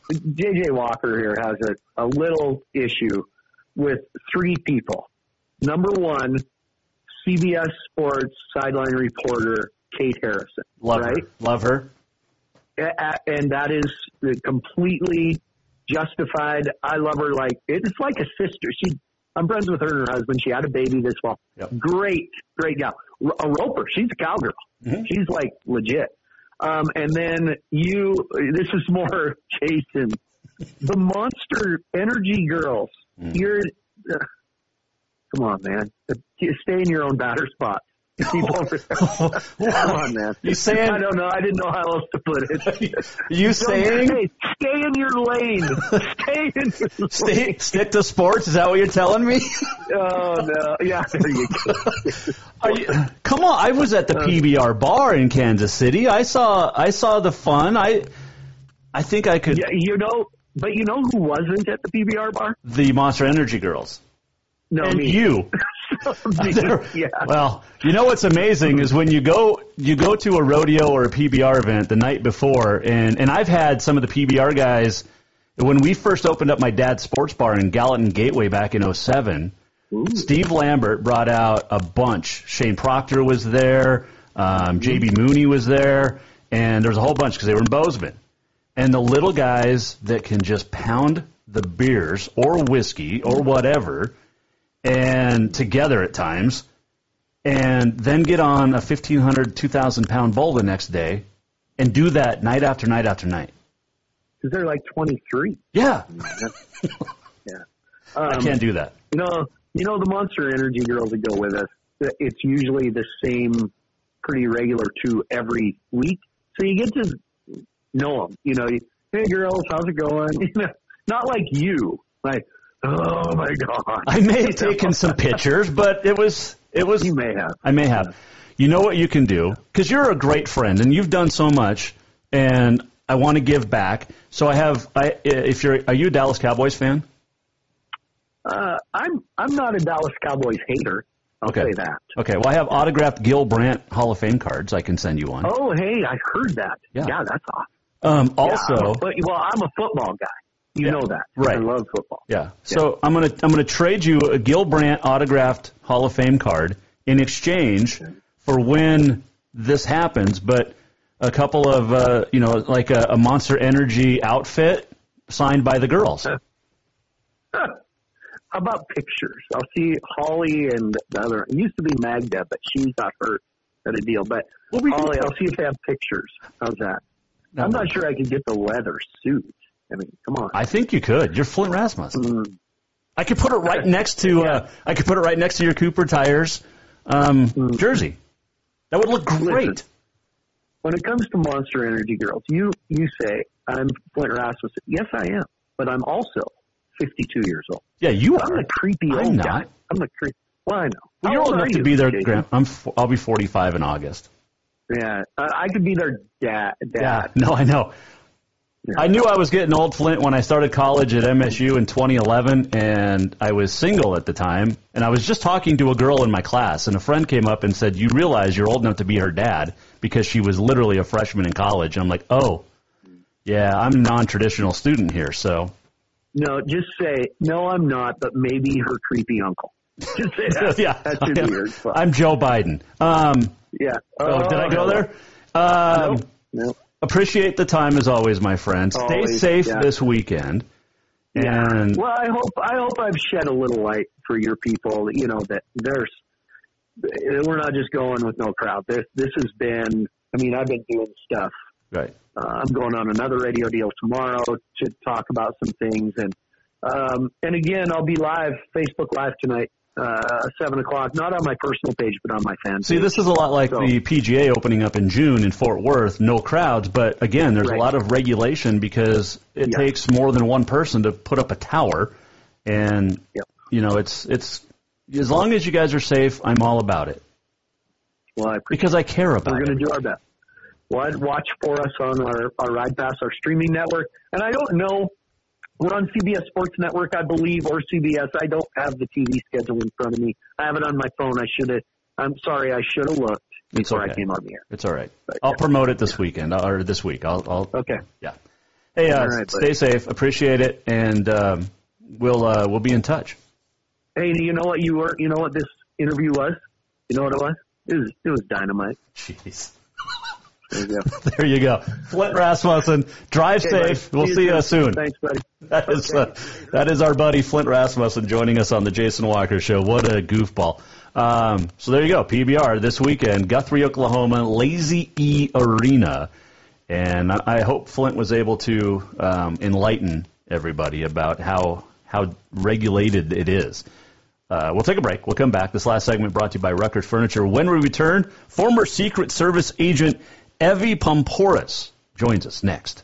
J.J. Walker here has a little issue with three people. Number one, CBS Sports sideline reporter Kate Harrison. Love her. And that is completely justified. I love her like it's like a sister. I'm friends with her and her husband. She had a baby this fall. Yep. Great gal. A roper. She's a cowgirl. Mm-hmm. She's like legit. And then this is more Jason. The Monster Energy girls. Mm. Come on, man. Stay in your own batter spot. Come on, man. You saying? I don't know. I didn't know how else to put it. You saying? Hey, stay in your lane. Stick to sports. Is that what you're telling me? Oh no. Yeah. There you go. Come on. I was at the PBR bar in Kansas City. I saw the fun. I think I could. Yeah, but you know who wasn't at the PBR bar? The Monster Energy girls. No, and me. You. Yeah. Well, you know what's amazing is when you go to a rodeo or a PBR event the night before, and I've had some of the PBR guys, when we first opened up my dad's sports bar in Gallatin Gateway back in 2007, Steve Lambert brought out a bunch. Shane Proctor was there, J.B. Mooney was there, and there was a whole bunch because they were in Bozeman. And the little guys that can just pound the beers or whiskey or whatever – and together at times, and then get on a 1,500, 2,000-pound bull the next day and do that night after night after night. Because they're like 23. Yeah. Yeah. I can't do that. You know, the Monster Energy girls that go with us, it's usually the same pretty regular two every week. So you get to know them. You know, hey, girls, how's it going? You know, not like you. Like, oh my God! I may have taken some pictures, but it was. You may have. I may have. You know what you can do, because you're a great friend and you've done so much, and I want to give back. So I have. Are you a Dallas Cowboys fan? I'm not a Dallas Cowboys hater. I'll say that. Okay. Well, I have autographed Gil Brandt Hall of Fame cards. I can send you one. Oh, hey, I heard that. Yeah that's awesome. I'm a football guy. You know that. Right. I love football. Yeah. So I'm gonna trade you a Gil Brandt autographed Hall of Fame card in exchange for when this happens, but a couple of like a Monster Energy outfit signed by the girls. How about pictures? I'll see Holly and the other. It used to be Magda, but she got hurt at a deal. But Holly, I'll see if they have pictures. How's that? No, I'm not sure I could get the leather suit. I mean, come on. I think you could. You're Flint Rasmussen. Mm. I could put it right next to your Cooper Tires jersey. That would look great. Listen, when it comes to Monster Energy girls, you say I'm Flint Rasmussen. Yes, I am, but I'm also 52 years old. Yeah, you are. I'm the creepy old guy. I'm the creepy. Well, I know. Well, you're old enough to be there, Grant. I'll be 45 in August. Yeah, I could be their dad. Yeah, no, I know. Yeah. I knew I was getting old, Flint, when I started college at MSU in 2011, and I was single at the time, and I was just talking to a girl in my class, and a friend came up and said, you realize you're old enough to be her dad, because she was literally a freshman in college. And I'm like, oh, yeah, I'm a non-traditional student here, so. No, just say, no, I'm not, but maybe her creepy uncle. Just say that. Yeah. That's too weird. But. I'm Joe Biden. Yeah. Oh, did I go there? No. Appreciate the time as always, my friend. Stay safe this weekend. Yeah. And well, I hope I've shed a little light for your people. You know that we're not just going with no crowd. This has been. I mean, I've been doing stuff. Right. I'm going on another radio deal tomorrow to talk about some things, and again, I'll be live Facebook Live tonight. 7 o'clock, not on my personal page, but on my fan page. See, this is a lot like the PGA opening up in June in Fort Worth, no crowds, but again, there's a lot of regulation because it takes more than one person to put up a tower, and you know, it's as long as you guys are safe, I'm all about it. Well, because I care about it. We're going to do our best. Well, watch for us on our Ride Pass, our streaming network, and I don't know. We're on CBS Sports Network, I believe, or CBS. I don't have the TV schedule in front of me. I have it on my phone. I'm sorry, I should have looked before I came on the air. It's all right. But, I'll promote it this weekend, or this week. I'll okay. Yeah. Hey, stay safe. Appreciate it, and we'll be in touch. Hey, you know what you were? You know what this interview was? You know what it was? It was dynamite. Jeez. There you go. Flint Rasmussen, drive safe. Buddy. We'll see you soon. Thanks, buddy. That is our buddy Flint Rasmussen joining us on the Jason Walker Show. What a goofball. So there you go, PBR this weekend, Guthrie, Oklahoma, Lazy E Arena. And I hope Flint was able to enlighten everybody about how regulated it is. We'll take a break. We'll come back. This last segment brought to you by Rutgers Furniture. When we return, former Secret Service agent Evy Poumpouras joins us next.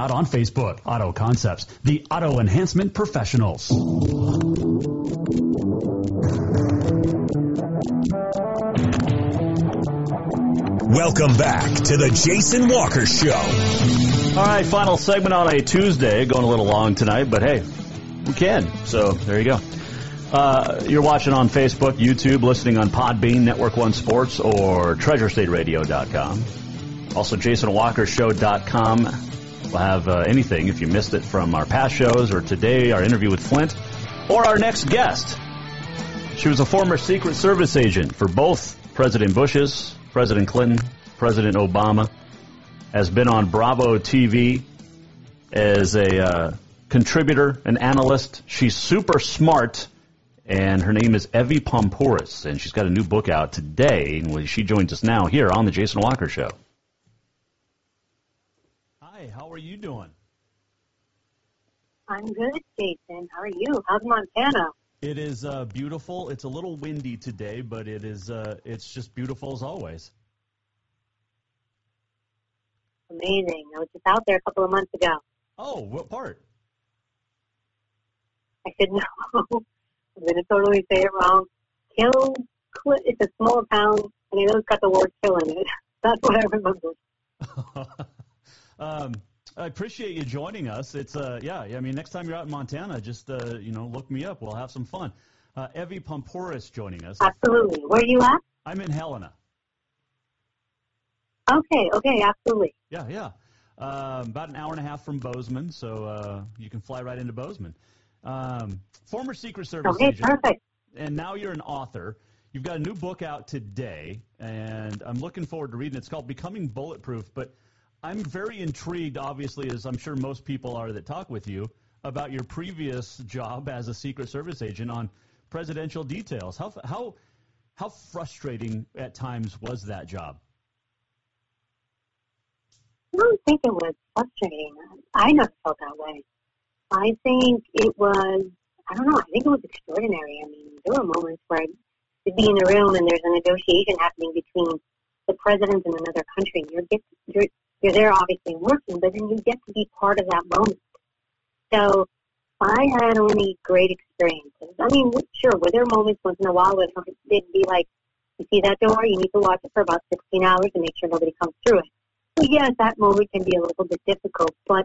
out on Facebook. Auto Concepts, the auto enhancement professionals. Welcome back to the Jason Walker Show. All right, final segment on a Tuesday. Going a little long tonight, but hey, we can. So there you go. You're watching on Facebook, YouTube, listening on Podbean, Network One Sports, or TreasureStateRadio.com. Also, JasonWalkerShow.com will have anything, if you missed it, from our past shows or today, our interview with Flint, or our next guest. She was a former Secret Service agent for both President Bush's, President Clinton, President Obama, has been on Bravo TV as a contributor, an analyst. She's super smart, and her name is Evy Poumpouras, and she's got a new book out today, and she joins us now here on The Jason Walker Show. Hi, how are you doing? I'm good, Jason. How are you? How's Montana? It is beautiful. It's a little windy today, but it is it's just beautiful as always. Amazing. I was just out there a couple of months ago. Oh, what part? I should know. I'm going to totally say it wrong. It's a small town, and I know it's got the word kill in it. That's what I remember. I appreciate you joining us. It's next time you're out in Montana, just look me up. We'll have some fun. Evy Poumpouras joining us. Absolutely. Where are you at? I'm in Helena. Okay, absolutely. Yeah. About an hour and a half from Bozeman, so you can fly right into Bozeman. Former Secret Service agent. Okay, perfect. And now you're an author. You've got a new book out today, and I'm looking forward to reading it. It's called Becoming Bulletproof, but I'm very intrigued, obviously, as I'm sure most people are that talk with you, about your previous job as a Secret Service agent on presidential details. How frustrating at times was that job? I don't think it was frustrating. I never felt that way. I think it was, I think it was extraordinary. I mean, there were moments where to be in a room and there's a negotiation happening between the president and another country. You're there obviously working, but then you get to be part of that moment. So I had only great experiences. I mean, sure, were there moments once in a while where they'd be like, you see that door, you need to watch it for about 16 hours and make sure nobody comes through it. So yes, that moment can be a little bit difficult, but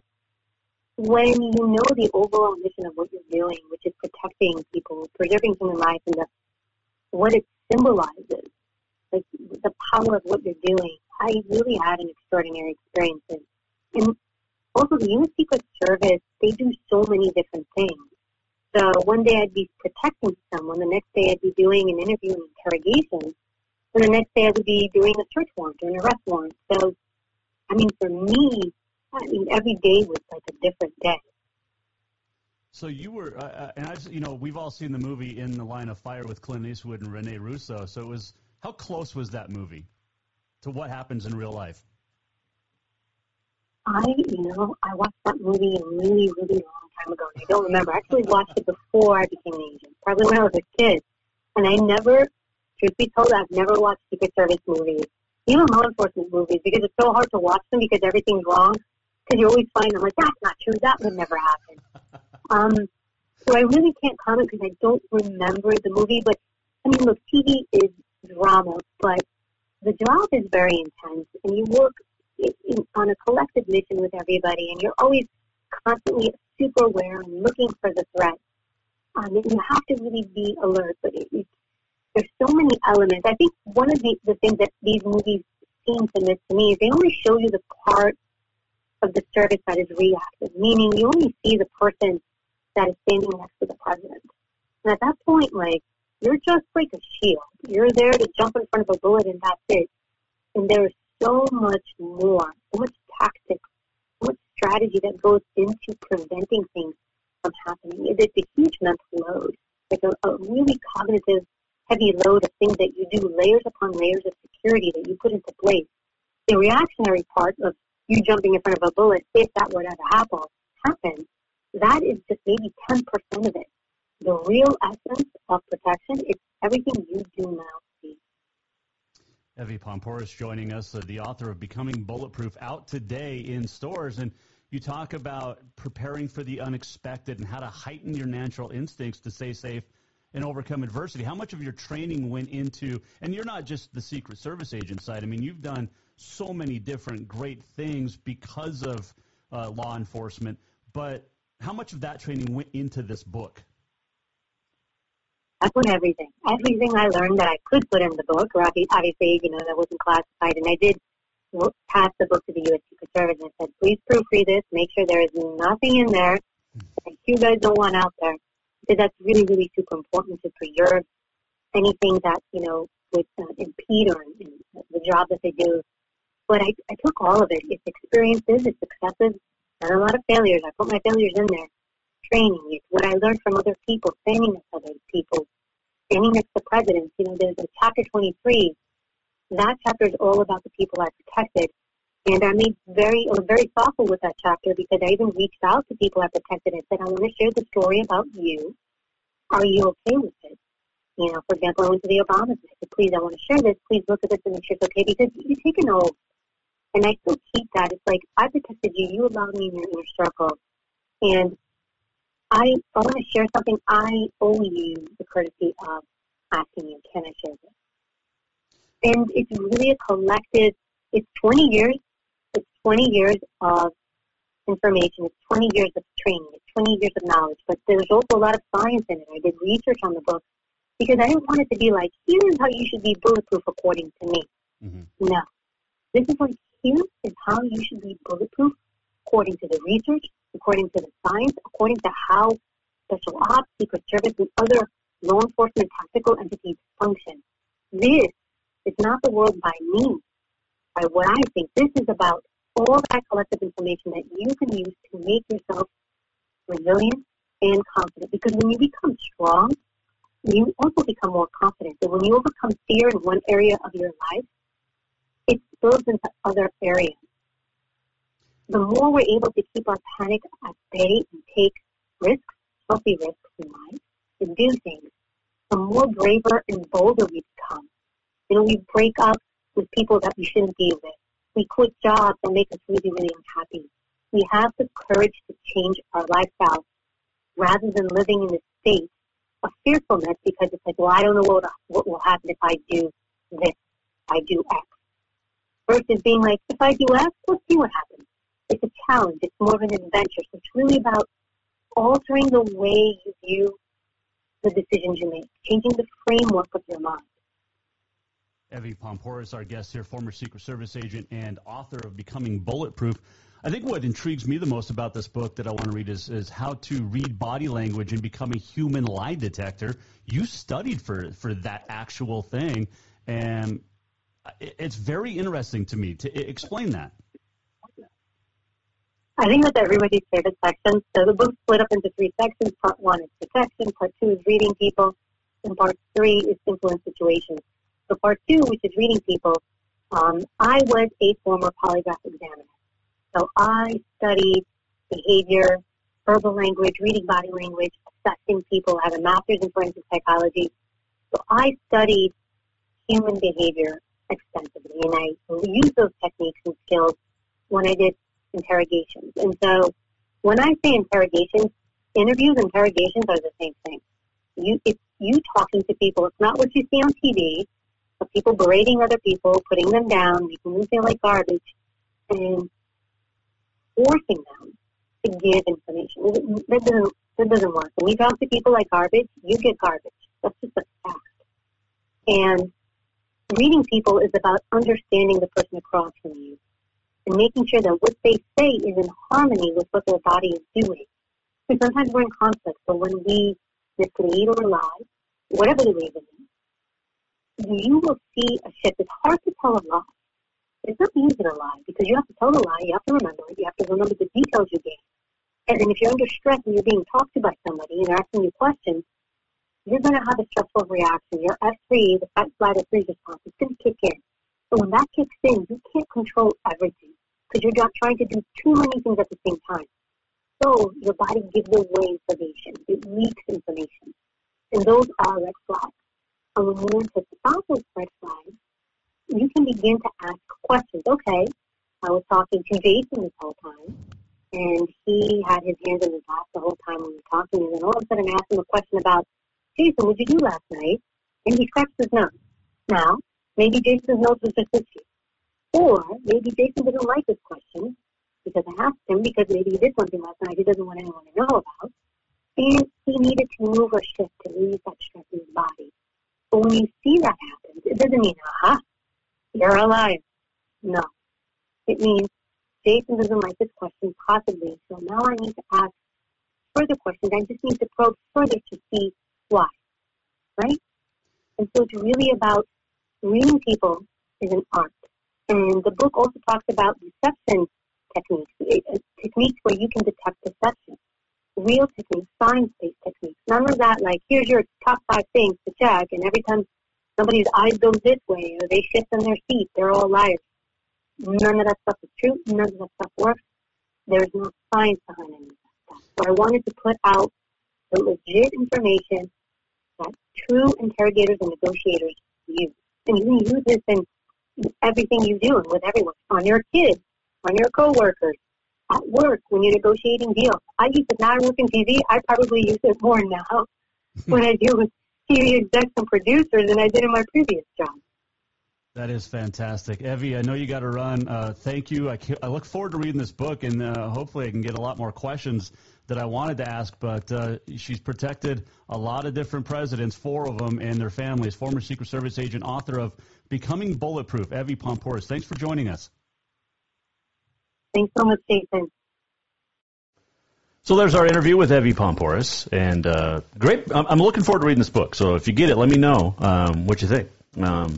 when you know the overall mission of what you're doing, which is protecting people, preserving human life, and what it symbolizes, like the power of what you're doing, I really had an extraordinary experience. And also the U.S. Secret Service, they do so many different things. So one day I'd be protecting someone, the next day I'd be doing an interview and interrogation, and the next day I would be doing a search warrant or an arrest warrant. So for me, every day was like a different day. So you were, we've all seen the movie In the Line of Fire with Clint Eastwood and Rene Russo. So it was, how close was that movie to what happens in real life? I watched that movie a really, really long time ago, and I don't remember. I actually watched it before I became an agent, probably when I was a kid. And I never, truth be told, I've never watched Secret Service movies. Even law enforcement movies, because it's so hard to watch them because everything's wrong. Because you always find them like, that's not true. That would never happen. So I really can't comment because I don't remember the movie. But, look, TV is drama, but the job is very intense. And you work on a collective mission with everybody. And you're always constantly super aware and looking for the threat. And you have to really be alert. But there's so many elements. I think one of the things that these movies seem to miss to me is they only show you the part of the service that is reactive, meaning you only see the person that is standing next to the president. And at that point, you're just like a shield. You're there to jump in front of a bullet and that's it. And there is so much more, so much tactics, so much strategy that goes into preventing things from happening. It's a huge mental load, a really cognitive heavy load of things that you do, layers upon layers of security that you put into place. The reactionary part of you jumping in front of a bullet, if that were to ever happen, that is just maybe 10% of it. The real essence of protection is everything you do now. Evy Poumpouras joining us, the author of Becoming Bulletproof, out today in stores. And you talk about preparing for the unexpected and how to heighten your natural instincts to stay safe and overcome adversity. How much of your training went into, and you're not just the Secret Service agent side. You've done so many different great things because of law enforcement, but how much of that training went into this book? I put everything. Everything I learned that I could put in the book, or obviously, that wasn't classified, and I did passed the book to the USC conservators and said, please proofread this, make sure there is nothing in there that you guys don't want out there. Because that's really, really super important to preserve anything that, you know, would impede on the job that they do. But I took all of it. It's experiences, it's successes, and a lot of failures. I put my failures in there. Training, it's what I learned from other people, standing with other people, standing next to presidents. You know, there's a chapter 23. That chapter is all about the people I protected. And I was very thoughtful with that chapter because I even reached out to people I protected and said, I want to share the story about you. Are you okay with it? You know, for example, I went to the Obamas and I said, please, I want to share this. Please look at this and make sure it's okay because you take an oath. And I still keep that. It's like, I protected you. You allowed me in your inner circle. And I want to share something I owe you the courtesy of asking you, can I share this? And it's really a collective, it's 20 years of information, it's 20 years of training, it's 20 years of knowledge, but there's also a lot of science in it. I did research on the book because I didn't want it to be like, here's how you should be bulletproof according to me. Mm-hmm. No. This is like, here is how you should be bulletproof according to the research, according to the science, according to how special ops, secret service, and other law enforcement tactical entities function. This is not the world by me, by what I think. This is about all that collective information that you can use to make yourself resilient and confident. Because when you become strong, you also become more confident. So when you overcome fear in one area of your life, it spills into other areas. The more we're able to keep our panic at bay and take risks, healthy risks in life, and do things, the more braver and bolder we become. You know, we break up with people that we shouldn't be with. We quit jobs that make us really, really unhappy. We have the courage to change our lifestyle rather than living in this state of fearfulness because it's like, well, I don't know what will happen if I do this, I do X. Versus being like, if I do X, let's see what happens. It's a challenge. It's more of an adventure. So it's really about altering the way you view the decisions you make, changing the framework of your mind. Evy Poumpouras, our guest here, former Secret Service agent and author of Becoming Bulletproof. I think what intrigues me the most about this book that I want to read is how to read body language and become a human lie detector. You studied for that actual thing, and it's very interesting to me. To explain that. I think that's everybody's favorite section. So the book's split up into three sections. Part one is protection, part two is reading people, and part three is influence situations. So part two, which is reading people, I was a former polygraph examiner. So I studied behavior, verbal language, reading body language, assessing people. I have a master's in forensic psychology. So I studied human behavior extensively, and I used those techniques and skills when I did interrogations. And so when I say interrogations, interviews and interrogations are the same thing. It's you talking to people. It's not what you see on TV, but people berating other people, putting them down, making them feel like garbage, and forcing them to give information. That doesn't work. When you talk to people like garbage, you get garbage. That's just a fact. And reading people is about understanding the person across from you and making sure that what they say is in harmony with what their body is doing. Because sometimes we're in conflict, but when we mislead or lie, whatever the reason is, you will see a shift. It's hard to tell a lie. It's not easy to lie because you have to tell a lie, you have to remember it, you have to remember the details you gave. And then if you're under stress and you're being talked to by somebody and they're asking you questions, you're going to have a stressful reaction. Your F3, the fight, flight, or freeze response, is going to kick in. So when that kicks in, you can't control everything because you're not trying to do too many things at the same time. So your body gives away information. It leaks information. And those are red flags. And when you learn to spot those red flags, you can begin to ask questions. Okay, I was talking to Jason this whole time, and he had his hands in his lap the whole time when we were talking. And then all of a sudden I asked him a question about, Jason, what did you do last night? And he scratched his nose. Now, maybe Jason's nose was just itchy. Or maybe Jason didn't like this question, because I asked him, because maybe he did something last night he doesn't want anyone to know about, and he needed to move or shift to release that stress in his body. But when you see that happen, it doesn't mean, aha, you're a liar. No. It means Jason doesn't like this question, possibly. So now I need to ask further questions. I just need to probe further to see why, right? And so it's really about reading people is an art. And the book also talks about deception techniques, techniques where you can detect deception, real techniques, science-based techniques. None of that, like, here's your top 5 things to check, and every time somebody's eyes go this way or they shift in their seat, they're all liars. None of that stuff is true. None of that stuff works. There's no science behind any of that stuff. So I wanted to put out the legit information that true interrogators and negotiators use. And you can use this in everything you do and with everyone, on your kids, on your coworkers, at work, when you're negotiating deals. I used to not work in TV. I probably use it more now when I deal with TV execs and producers than I did in my previous job. That is fantastic. Evy, I know you got to run. Thank you. I look forward to reading this book, and hopefully I can get a lot more questions that I wanted to ask, but she's protected a lot of different presidents, 4 of them, and their families. Former Secret Service agent, author of Becoming Bulletproof, Evy Poumpouras. Thanks for joining us. Thanks so much, Jason. So there's our interview with Evy Poumpouras, and great. I'm looking forward to reading this book, so if you get it, let me know what you think.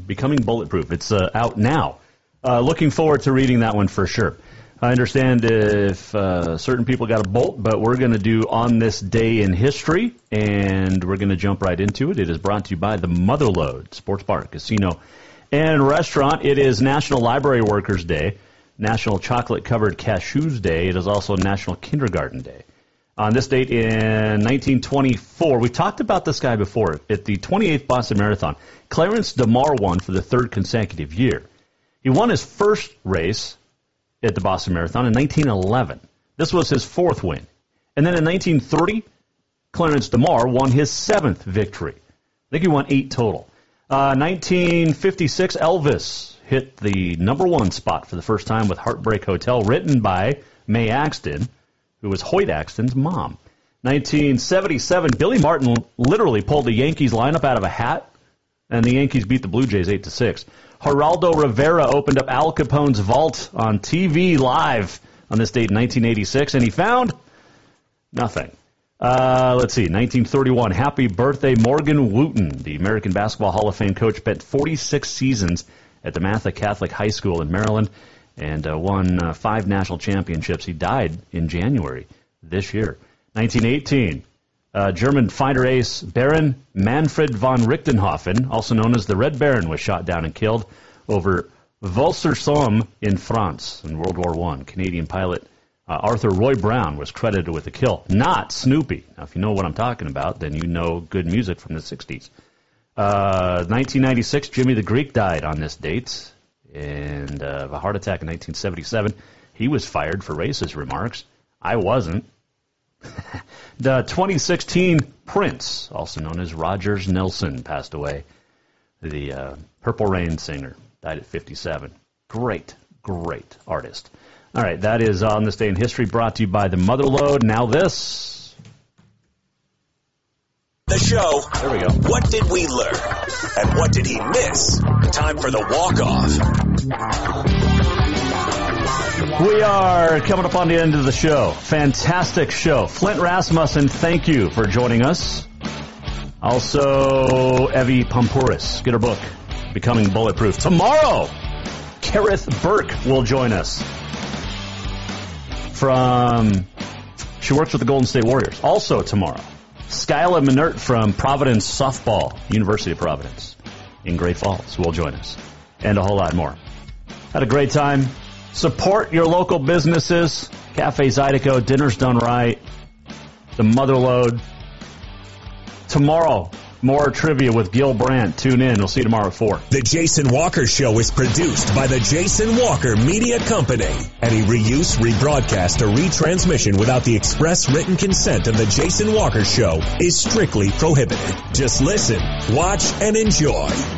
Becoming Bulletproof. It's out now. Looking forward to reading that one for sure. I understand if certain people got a bolt, but we're going to do On This Day in History, and we're going to jump right into it. It is brought to you by the Motherlode Sports Bar, Casino, and Restaurant. It is National Library Workers Day, National Chocolate-Covered Cashews Day. It is also National Kindergarten Day. On this date in 1924, we talked about this guy before, at the 28th Boston Marathon, Clarence DeMar won for the 3rd consecutive year. He won his first race at the Boston Marathon in 1911. This was his 4th win. And then in 1930, Clarence DeMar won his 7th victory. I think he won 8 total. 1956, Elvis hit the number 1 spot for the first time with Heartbreak Hotel, written by Mae Axton, who was Hoyt Axton's mom. 1977, Billy Martin literally pulled the Yankees lineup out of a hat, and the Yankees beat the Blue Jays 8-6. Geraldo Rivera opened up Al Capone's vault on TV Live on this date in 1986, and he found nothing. Let's see, 1931, happy birthday, Morgan Wooten. The American Basketball Hall of Fame coach spent 46 seasons at the Matha Catholic High School in Maryland, and won 5 national championships. He died in January this year. 1918, German fighter ace Baron Manfred von Richthofen, also known as the Red Baron, was shot down and killed over Vaucluse in France in World War I. Canadian pilot Arthur Roy Brown was credited with the kill, not Snoopy. Now, if you know what I'm talking about, then you know good music from the 60s. 1996, Jimmy the Greek died on this date, and of a heart attack in 1977. He was fired for racist remarks. I wasn't. The 2016 Prince, also known as Rogers Nelson, passed away. The Purple Rain singer died at 57. Great, great artist. All right, that is On This Day in History, brought to you by the Motherlode. Now this. The show. There we go. What did we learn? And what did he miss? Time for the walk-off. We are coming up on the end of the show. Fantastic show. Flint Rasmussen, thank you for joining us. Also, Evy Poumpouras. Get her book, Becoming Bulletproof. Tomorrow, Kareth Burke will join us. She works with the Golden State Warriors. Also tomorrow, Skyla Minert from Providence Softball, University of Providence in Great Falls, will join us, and a whole lot more. Had a great time. Support your local businesses. Cafe Zydeco, Dinner's Done Right, the Motherlode. Tomorrow, more trivia with Gil Brandt. Tune in. We'll see you tomorrow at 4. The Jason Walker Show is produced by the Jason Walker Media Company. Any reuse, rebroadcast, or retransmission without the express written consent of the Jason Walker Show is strictly prohibited. Just listen, watch, and enjoy.